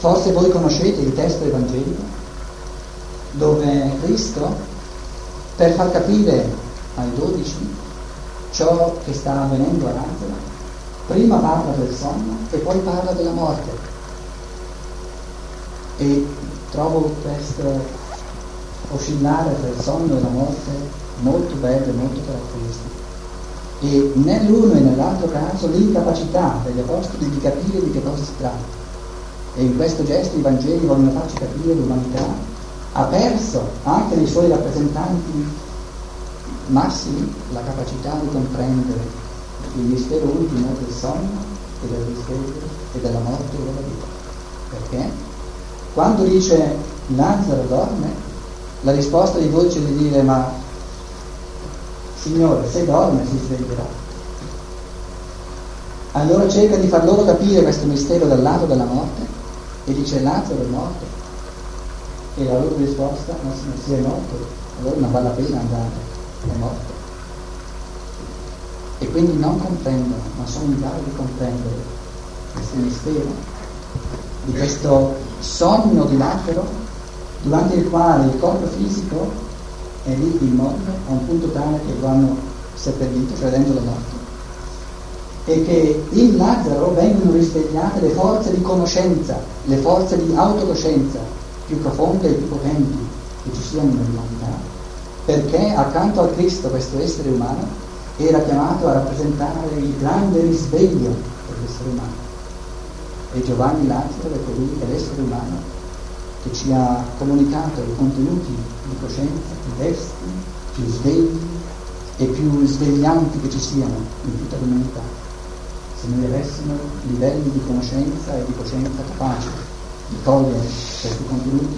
Forse voi conoscete il testo evangelico dove Cristo, per far capire ai 12 ciò che sta avvenendo a Lazzaro, prima parla del sonno e poi parla della morte. E trovo il testo oscillare tra il sonno e la morte molto bello e molto caratteristico. E nell'uno e nell'altro caso l'incapacità degli apostoli di capire di che cosa si tratta. E in questo gesto i Vangeli vogliono farci capire l'umanità ha perso anche nei suoi rappresentanti massimi la capacità di comprendere il mistero ultimo del sonno e del risveglio e della morte e della vita. Perché? Quando dice Lazzaro dorme, la risposta di voce è di dire: ma Signore, se dorme si sveglierà. Allora cerca di far loro capire questo mistero dal lato della morte e dice: Lazzaro è morto. E la loro risposta: no, se non si è morto, allora non vale la pena andare, è morto. E quindi non comprendono, ma sono in grado di comprendere questo mistero, di questo sonno di Lazzaro, durante il quale il corpo fisico è lì immobile a un punto tale che lo hanno seppellito, credendolo morto, e che in Lazzaro vengono risvegliate le forze di conoscenza, le forze di autocoscienza più profonde e più potenti che ci siano nell'umanità, perché accanto a Cristo questo essere umano era chiamato a rappresentare il grande risveglio dell'essere umano. E Giovanni Lazzaro è colui che è l'essere umano che ci ha comunicato i contenuti di coscienza più diversi, più svegli e più sveglianti che ci siano in tutta l'umanità. Se noi avessimo livelli di conoscenza e di coscienza capaci di cogliere questi contenuti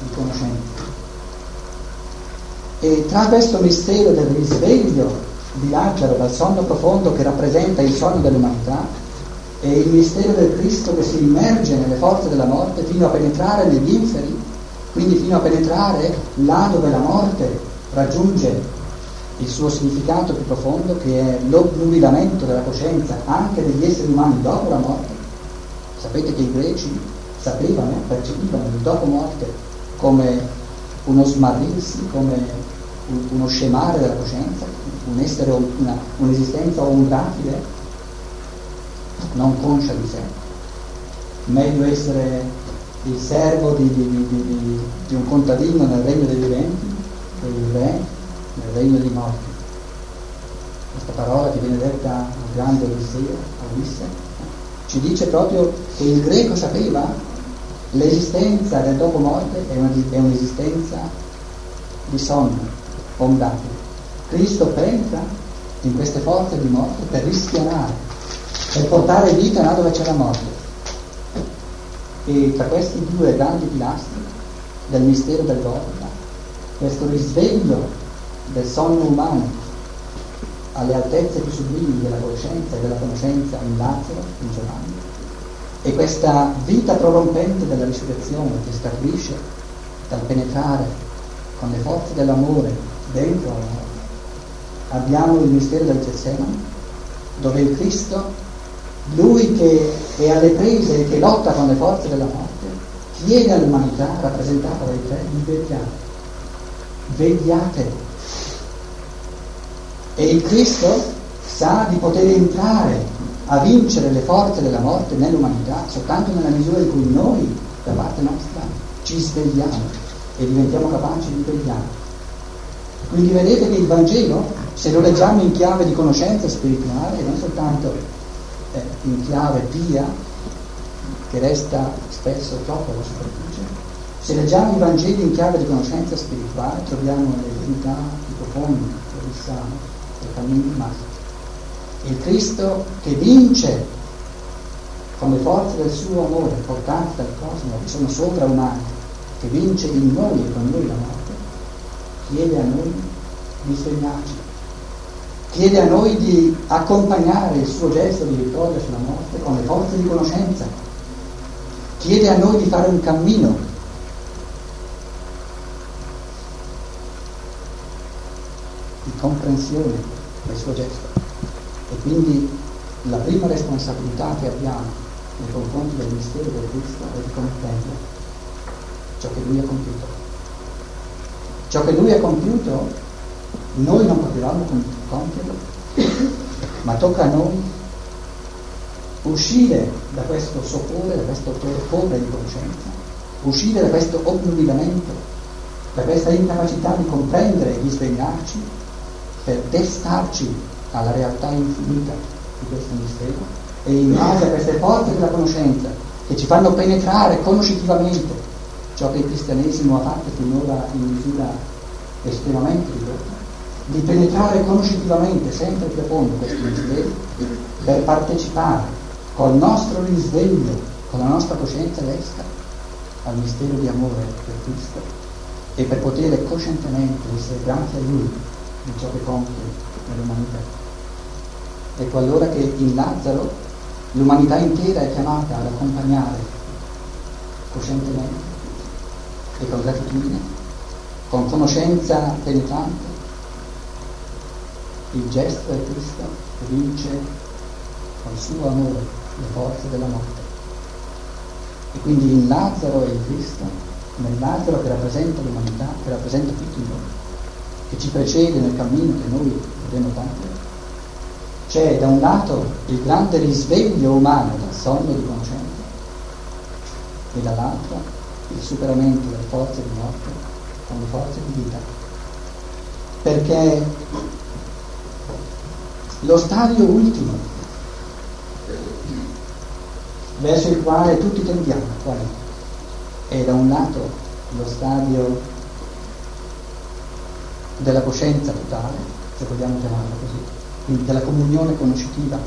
di conoscenza. E tra questo mistero del risveglio di Lazzaro dal sonno profondo che rappresenta il sonno dell'umanità e il mistero del Cristo che si immerge nelle forze della morte fino a penetrare negli inferi, quindi fino a penetrare là dove la morte raggiunge il suo significato più profondo, che è l'obnubilamento della coscienza anche degli esseri umani dopo la morte. Sapete che i greci sapevano, percepivano il dopo morte come uno smarrirsi, come uno scemare della coscienza, un essere, un'esistenza ombratile, non conscia di sé. Meglio essere il servo di un contadino nel regno dei viventi, per il re, nel regno dei morti. Questa parola che viene detta al grande Odisseo, a Ulisse, ci dice proprio che il greco sapeva l'esistenza del dopo morte è un'esistenza di sonno, ombratile. Cristo pensa in queste forze di morte per rischiarare, per portare vita là dove c'è la morte. E tra questi due grandi pilastri del mistero del Golgotha, questo risveglio del sonno umano alle altezze più sublimi della coscienza e della conoscenza in Lazzaro, in Giovanni, e questa vita prorompente della risurrezione che scaturisce dal penetrare con le forze dell'amore dentro alla morte. Abbiamo il mistero del Getsemani, dove il Cristo, lui che è alle prese e che lotta con le forze della morte, chiede all'umanità rappresentata dai tre di vegliare. Vegliate. E il Cristo sa di poter entrare a vincere le forze della morte nell'umanità soltanto nella misura in cui noi, da parte nostra, ci svegliamo e diventiamo capaci di vegliare. Quindi vedete che il Vangelo, se lo leggiamo in chiave di conoscenza spirituale e non soltanto in chiave pia, che resta spesso troppo alla superficie, se leggiamo i Vangeli in chiave di conoscenza spirituale troviamo le verità più profonde, più rissane. Il Cristo che vince con le forze del suo amore portate dal cosmo, che sono sovraumane, che vince in noi e con noi la morte, chiede a noi di svegliarci, chiede a noi di accompagnare il suo gesto di vittoria sulla morte con le forze di conoscenza, chiede a noi di fare un cammino. Comprensione del suo gesto. E quindi la prima responsabilità che abbiamo nei confronti del mistero del Cristo e riconoscendo ciò che Lui ha compiuto. Ciò che Lui ha compiuto noi non potevamo compiere, ma tocca a noi uscire da questo sopore, da questo torpore di coscienza, uscire da questo obnubilamento, da questa incapacità di comprendere e di svegliarci per destarci alla realtà infinita di questo mistero e in base a queste porte della conoscenza che ci fanno penetrare conoscitivamente ciò che il cristianesimo ha fatto finora in misura estremamente ridotta, di penetrare conoscitivamente sempre più a fondo questo mistero per partecipare col nostro risveglio, con la nostra coscienza lesta al mistero di amore per Cristo e per poter coscientemente essere grati a Lui di ciò che compie nell'umanità. Ecco allora che in Lazzaro l'umanità intera è chiamata ad accompagnare coscientemente e con gratitudine, con conoscenza penetrante, il gesto del Cristo che vince col suo amore le forze della morte. E quindi in Lazzaro e in Cristo, nel Lazzaro che rappresenta l'umanità, che rappresenta tutti noi, che ci precede nel cammino che noi vedremo tanto, c'è da un lato il grande risveglio umano dal sonno di conoscenza e dall'altro il superamento delle forze di morte con le forze di vita, perché lo stadio ultimo verso il quale tutti tendiamo qual è? È da un lato lo stadio della coscienza totale, se vogliamo chiamarlo così, quindi della comunione conoscitiva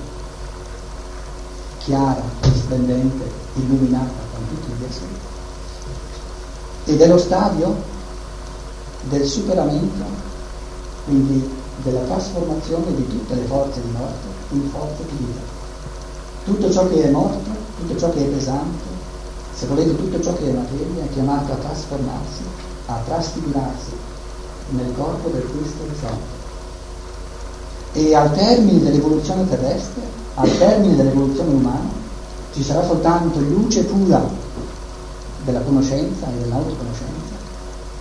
chiara, risplendente, illuminata con tutti gli esseri, e dello stadio del superamento, quindi della trasformazione di tutte le forze di morte in forze di vita. Tutto ciò che è morto, tutto ciò che è pesante, se volete tutto ciò che è materia, è chiamato a trasformarsi, a trasfigurarsi nel corpo del Cristo risorto. E al termine dell'evoluzione terrestre, al termine dell'evoluzione umana, ci sarà soltanto luce pura della conoscenza e dell'autoconoscenza,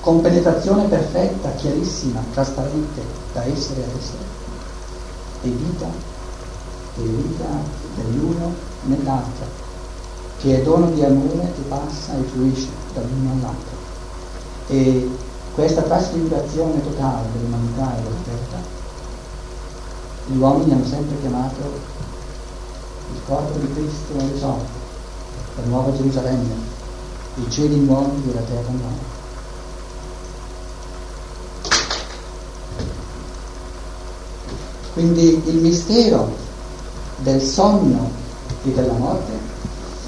con penetrazione perfetta, chiarissima, trasparente da essere ad essere, e vita dell'uno nell'altro, che è dono di amore che passa e fluisce dall'uno all'altro. E questa trasfigurazione totale dell'umanità e della terra, gli uomini hanno sempre chiamato il corpo di Cristo risorto, la nuova Gerusalemme, i cieli nuovi e la terra nuova. Quindi il mistero del sonno e della morte,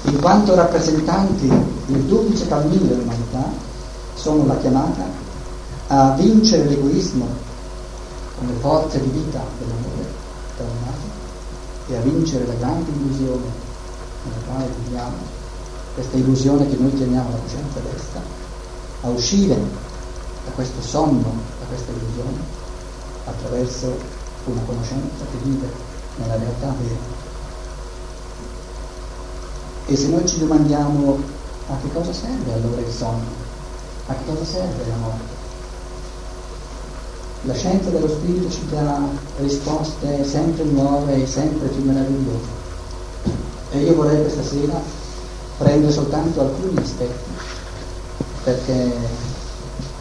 in quanto rappresentanti il duplice cammino dell'umanità, sono la chiamata a vincere l'egoismo con le forze di vita dell'amore da un lato e a vincere la grande illusione nella quale viviamo, questa illusione che noi chiamiamo la coscienza destra, a uscire da questo sonno, da questa illusione, attraverso una conoscenza che vive nella realtà vera. E se noi ci domandiamo a che cosa serve allora il sonno, a che cosa serve la morte, la scienza dello spirito ci dà risposte sempre nuove e sempre più meravigliose. E io vorrei questa sera prendere soltanto alcuni aspetti, perché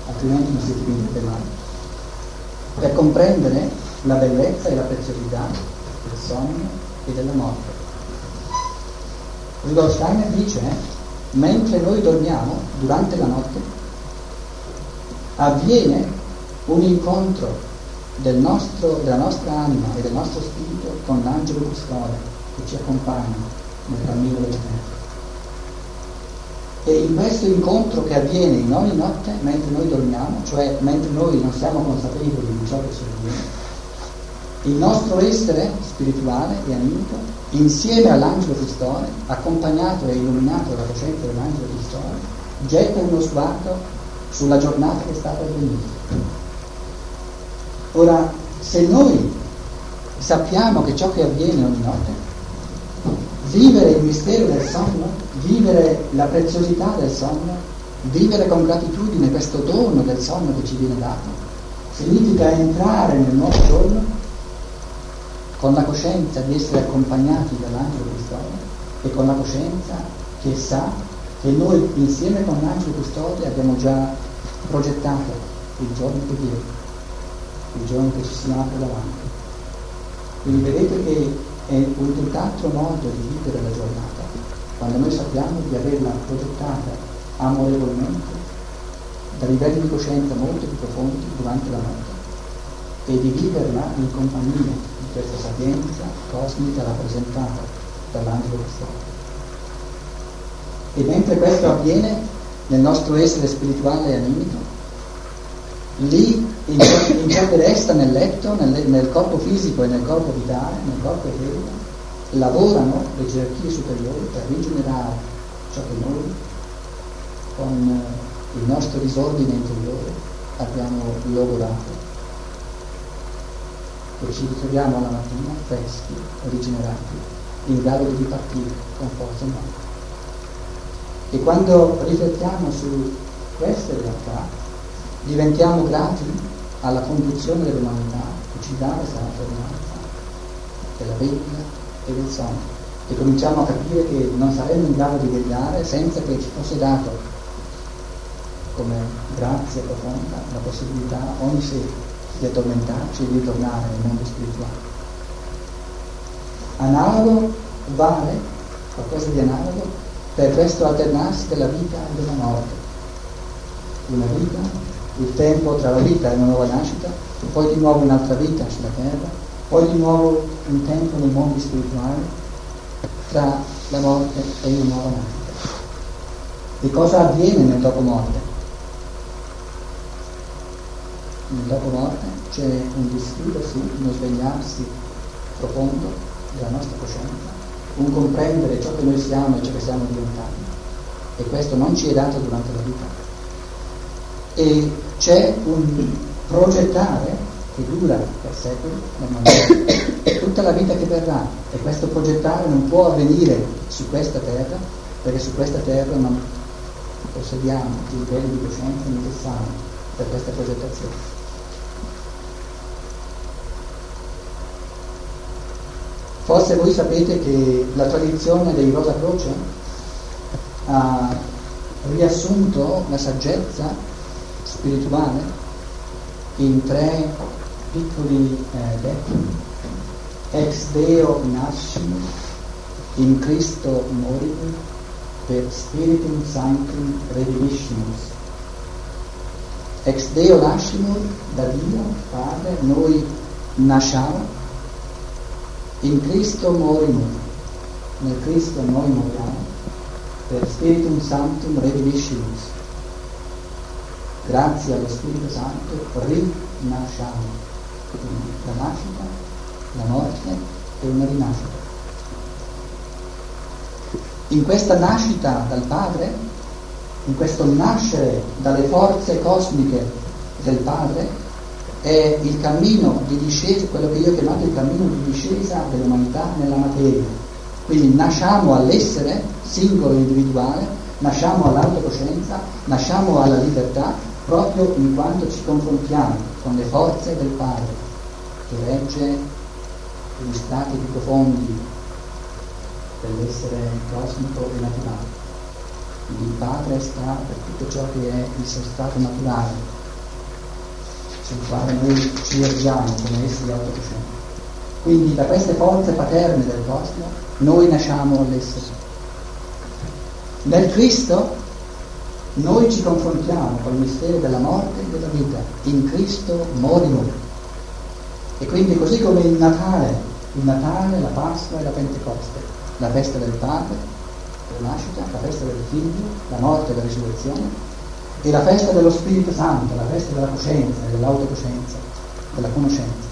altrimenti non si finisce mai, per comprendere la bellezza e la preziosità del sonno e della morte. Rudolf Steiner dice: mentre noi dormiamo durante la notte, avviene un incontro della nostra anima e del nostro spirito con l'angelo custode che ci accompagna nel cammino della terra. E in questo incontro che avviene in ogni notte mentre noi dormiamo, cioè mentre noi non siamo consapevoli di ciò che succede, il nostro essere spirituale e animico, insieme all'angelo custode, accompagnato e illuminato dalla coscienza dell'angelo custode, getta uno sguardo sulla giornata che sta per venire. Ora, se noi sappiamo che ciò che avviene ogni notte vivere il mistero del sonno, vivere la preziosità del sonno, vivere con gratitudine questo dono del sonno che ci viene dato, significa entrare nel nuovo giorno con la coscienza di essere accompagnati dall'angelo custode e con la coscienza che sa che noi insieme con l'angelo custode abbiamo già progettato il giorno che viene, il giorno che ci si apre davanti. Quindi vedete che è un tutt'altro modo di vivere la giornata, quando noi sappiamo di averla progettata amorevolmente, da livelli di coscienza molto più profondi durante la notte, e di viverla in compagnia di questa sapienza cosmica rappresentata dall'angelo custode. E mentre questo avviene nel nostro essere spirituale e animico, lì in ciò che resta nel letto, nel corpo fisico e nel corpo vitale, nel corpo eterico, lavorano le gerarchie superiori per rigenerare ciò che noi con il nostro disordine interiore abbiamo logorato, e ci ritroviamo alla mattina freschi, rigenerati, in grado di ripartire con forza in mano. E quando riflettiamo su queste realtà diventiamo grati alla conduzione dell'umanità che ci dà questa naturalezza della veglia e del sonno, e cominciamo a capire che non saremmo in grado di vegliare senza che ci fosse dato come grazia profonda la possibilità ogni sera di addormentarci e di tornare nel mondo spirituale. Analogo vale, qualcosa di analogo, per questo alternarsi della vita e della morte. Una vita, il tempo tra la vita e una nuova nascita, poi di nuovo un'altra vita sulla terra, poi di nuovo un tempo nei mondi spirituali, tra la morte e una nuova nascita. E cosa avviene nel dopo morte? Nel dopo morte c'è un dischiudersi, uno svegliarsi profondo della nostra coscienza, un comprendere ciò che noi siamo e ciò che siamo diventati, e questo non ci è dato durante la vita. E c'è un progettare che dura per secoli nel tutta la vita che verrà, e questo progettare non può avvenire su questa terra, perché su questa terra non possediamo i livelli di coscienza necessari per questa progettazione. Forse voi sapete che la tradizione dei Rosa Croce ha riassunto la saggezza spirituale in tre piccoli detti: ex Deo nascimur, in Cristo morimur, per Spiritum Sanctum reviviscimus. Ex Deo nascimur, da Dio Padre noi nasciamo, in Cristo morimur, nel Cristo noi moriamo, per Spiritum Sanctum reviviscimus. Grazie allo Spirito Santo rinasciamo. Quindi la nascita, la morte e una rinascita. In questa nascita dal Padre, in questo nascere dalle forze cosmiche del Padre, è il cammino di discesa, quello che io ho chiamato il cammino di discesa dell'umanità nella materia. Quindi nasciamo all'essere singolo e individuale, nasciamo all'autocoscienza, nasciamo alla libertà, proprio in quanto ci confrontiamo con le forze del Padre, che regge gli stati più profondi dell'essere cosmico e naturale. Il Padre sta per tutto ciò che è il sostrato naturale, sul quale noi ci ergiamo come esseri autocoscienti. Quindi da queste forze paterne del cosmo noi nasciamo all'essere. Nel Cristo noi ci confrontiamo col mistero della morte e della vita, in Cristo morimur. E quindi così come il Natale, la Pasqua e la Pentecoste, la festa del Padre, la nascita, la festa del Figlio, la morte e la risurrezione, e la festa dello Spirito Santo, la festa della coscienza e dell'autocoscienza, della conoscenza.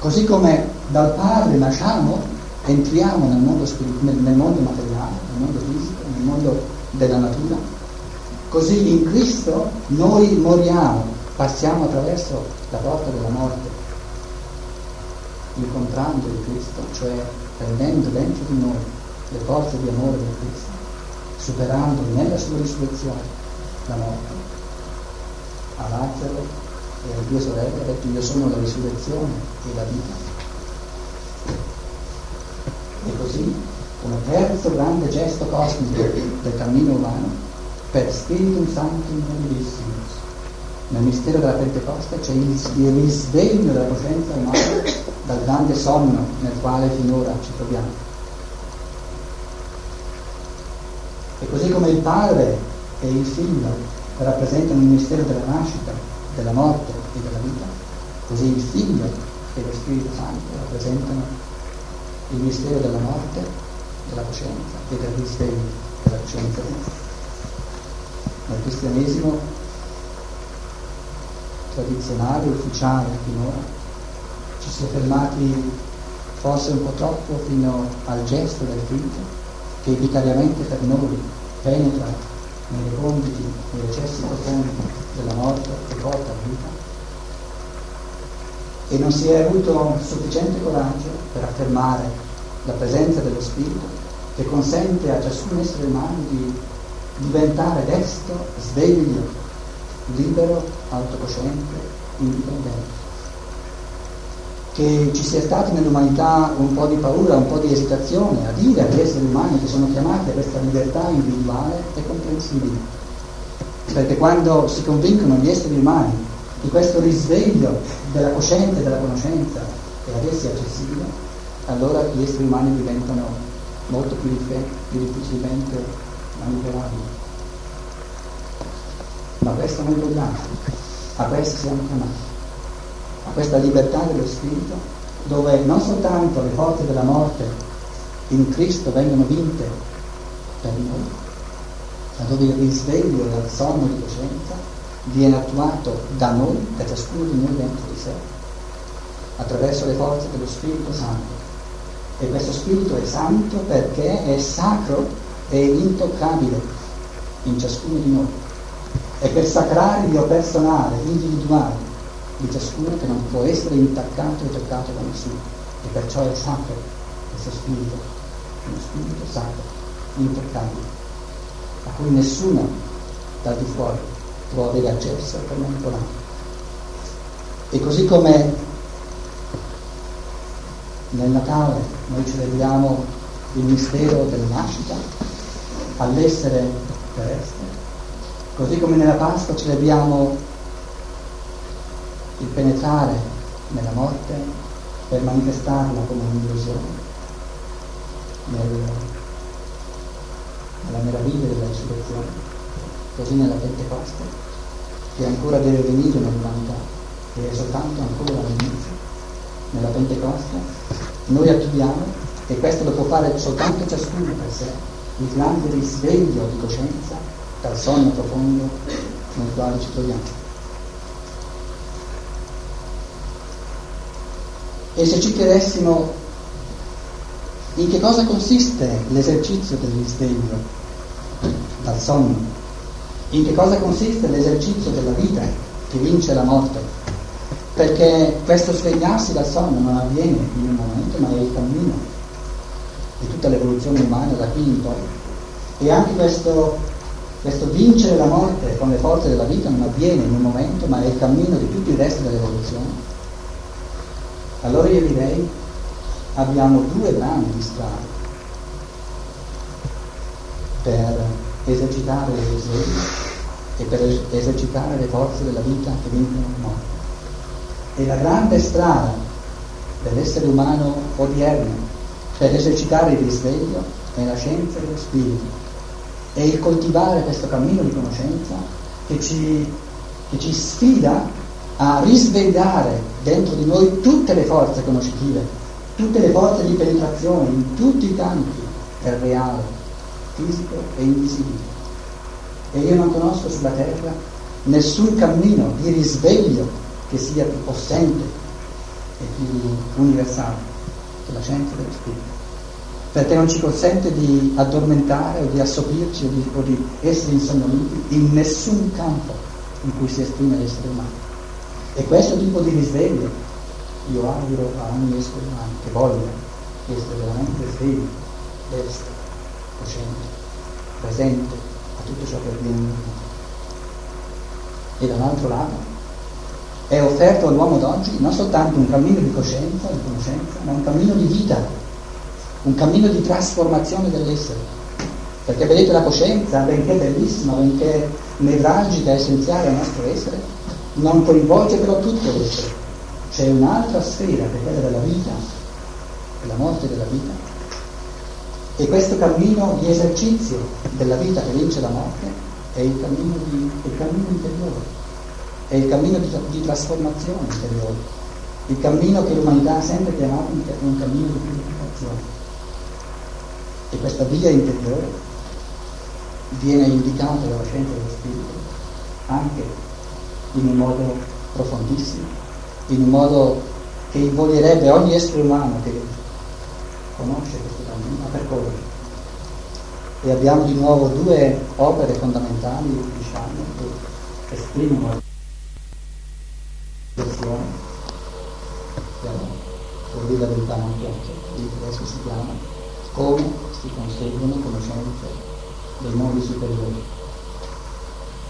Così come dal Padre nasciamo, entriamo nel mondo nel mondo materiale, nel mondo fisico, nel mondo della natura, così in Cristo noi moriamo, passiamo attraverso la porta della morte, incontrando il Cristo, cioè prendendo dentro di noi le forze di amore di Cristo, superando nella sua risurrezione la morte. A Lazzaro e alle due sorelle ha detto: io sono la risurrezione e la vita. E così, come terzo grande gesto cosmico del cammino umano, per Spiritum Sanctum reviviscimus, nel mistero della Pentecoste c'è il risveglio della coscienza umana dal grande sonno nel quale finora ci troviamo. E così come il Padre e il Figlio rappresentano il mistero della nascita, della morte e della vita, così il Figlio e lo Spirito Santo rappresentano il mistero della morte, della coscienza e del risveglio della coscienza umana. Nel cristianesimo tradizionale, ufficiale finora, ci si è fermati forse un po' troppo fino al gesto del Figlio, che vicariamente per noi penetra nei reconditi, nei recessi profondi della morte e porta alla vita, e non si è avuto sufficiente coraggio per affermare la presenza dello Spirito, che consente a ciascun essere umano di diventare desto, sveglio, libero, autocosciente, indipendente. Che ci sia stato nell'umanità un po' di paura, un po' di esitazione a dire agli esseri umani che sono chiamati a questa libertà individuale è comprensibile, perché quando si convincono gli esseri umani di questo risveglio della coscienza e della conoscenza che ad essi è accessibile, allora gli esseri umani diventano molto più difficilmente manipolabili. Ma questo noi vogliamo, a questo siamo chiamati, a questa libertà dello Spirito, dove non soltanto le forze della morte in Cristo vengono vinte per noi, ma dove il risveglio dal sonno di coscienza viene attuato da noi, da ciascuno di noi dentro di sé, attraverso le forze dello Spirito Santo. E questo Spirito è santo perché è sacro e intoccabile in ciascuno di noi. E per sacrario personale, individuale, di ciascuno, che non può essere intaccato e toccato da nessuno, e perciò è sacro questo Spirito, uno Spirito sacro, intoccabile, a cui nessuno dal di fuori può avere accesso per manipolare. E così come nel Natale noi celebriamo il mistero della nascita all'essere terrestre, così come nella Pasqua celebriamo il penetrare nella morte per manifestarla come un'illusione, nella meraviglia della risurrezione, così nella Pentecoste, che ancora deve venire nell'umanità, che è soltanto ancora all'inizio. Nella Pentecoste noi attiviamo, e questo lo può fare soltanto ciascuno per sé, il grande risveglio di coscienza dal sonno profondo nel quale ci troviamo. E se ci chiedessimo in che cosa consiste l'esercizio del risveglio dal sonno, in che cosa consiste l'esercizio della vita che vince la morte, perché questo svegliarsi dal sonno non avviene in un momento, ma è il cammino di tutta l'evoluzione umana da qui in poi, e anche questo vincere la morte con le forze della vita non avviene in un momento, ma è il cammino di tutto il resto dell'evoluzione. Allora io direi, abbiamo due grandi strade per esercitare le risveglio e per esercitare le forze della vita che vincono la morte. E la grande strada dell'essere umano odierno per esercitare il risveglio è la scienza dello Spirito, e il coltivare questo cammino di conoscenza che ci sfida a risvegliare dentro di noi tutte le forze conoscitive, tutte le forze di penetrazione in tutti i campi del reale, fisico e invisibile. E io non conosco sulla terra nessun cammino di risveglio che sia più possente e più universale che la scienza dello Spirito, perché non ci consente di addormentare o di assopirci o di essere insonnoliti in nessun campo in cui si esprime l'essere umano. E questo tipo di risveglio io auguro a ogni essere umano che voglia essere veramente sveglio, cosciente, presente a tutto ciò che avviene nel mondo. E dall'altro lato è offerto all'uomo d'oggi non soltanto un cammino di coscienza, di conoscenza, ma un cammino di vita, un cammino di trasformazione dell'essere. Perché vedete, la coscienza, benché bellissima, benché nevralgica, essenziale al nostro essere, non coinvolge però tutto l'essere. C'è un'altra sfera, che è quella della vita, della morte della vita. E questo cammino di esercizio della vita che vince la morte è il cammino, il cammino interiore, è il cammino di trasformazione interiore, il cammino che l'umanità ha sempre chiamato un cammino di purificazione. E questa via interiore viene indicata dalla scienza dello spirito anche in un modo profondissimo, in un modo che invoglierebbe ogni essere umano che conosce questo cammino a percorrere. E abbiamo di nuovo due opere fondamentali, diciamo, che esprimono la situazione, per dire la verità anche in tedesco si chiama Come si conseguono conoscenze dei modi superiori.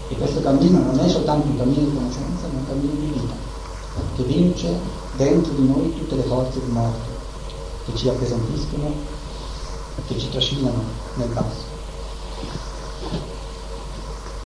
E questo cammino non è soltanto un cammino di conoscenza, ma un cammino di vita, che vince dentro di noi tutte le forze di morte che ci appesantiscono, che ci trascinano nel basso.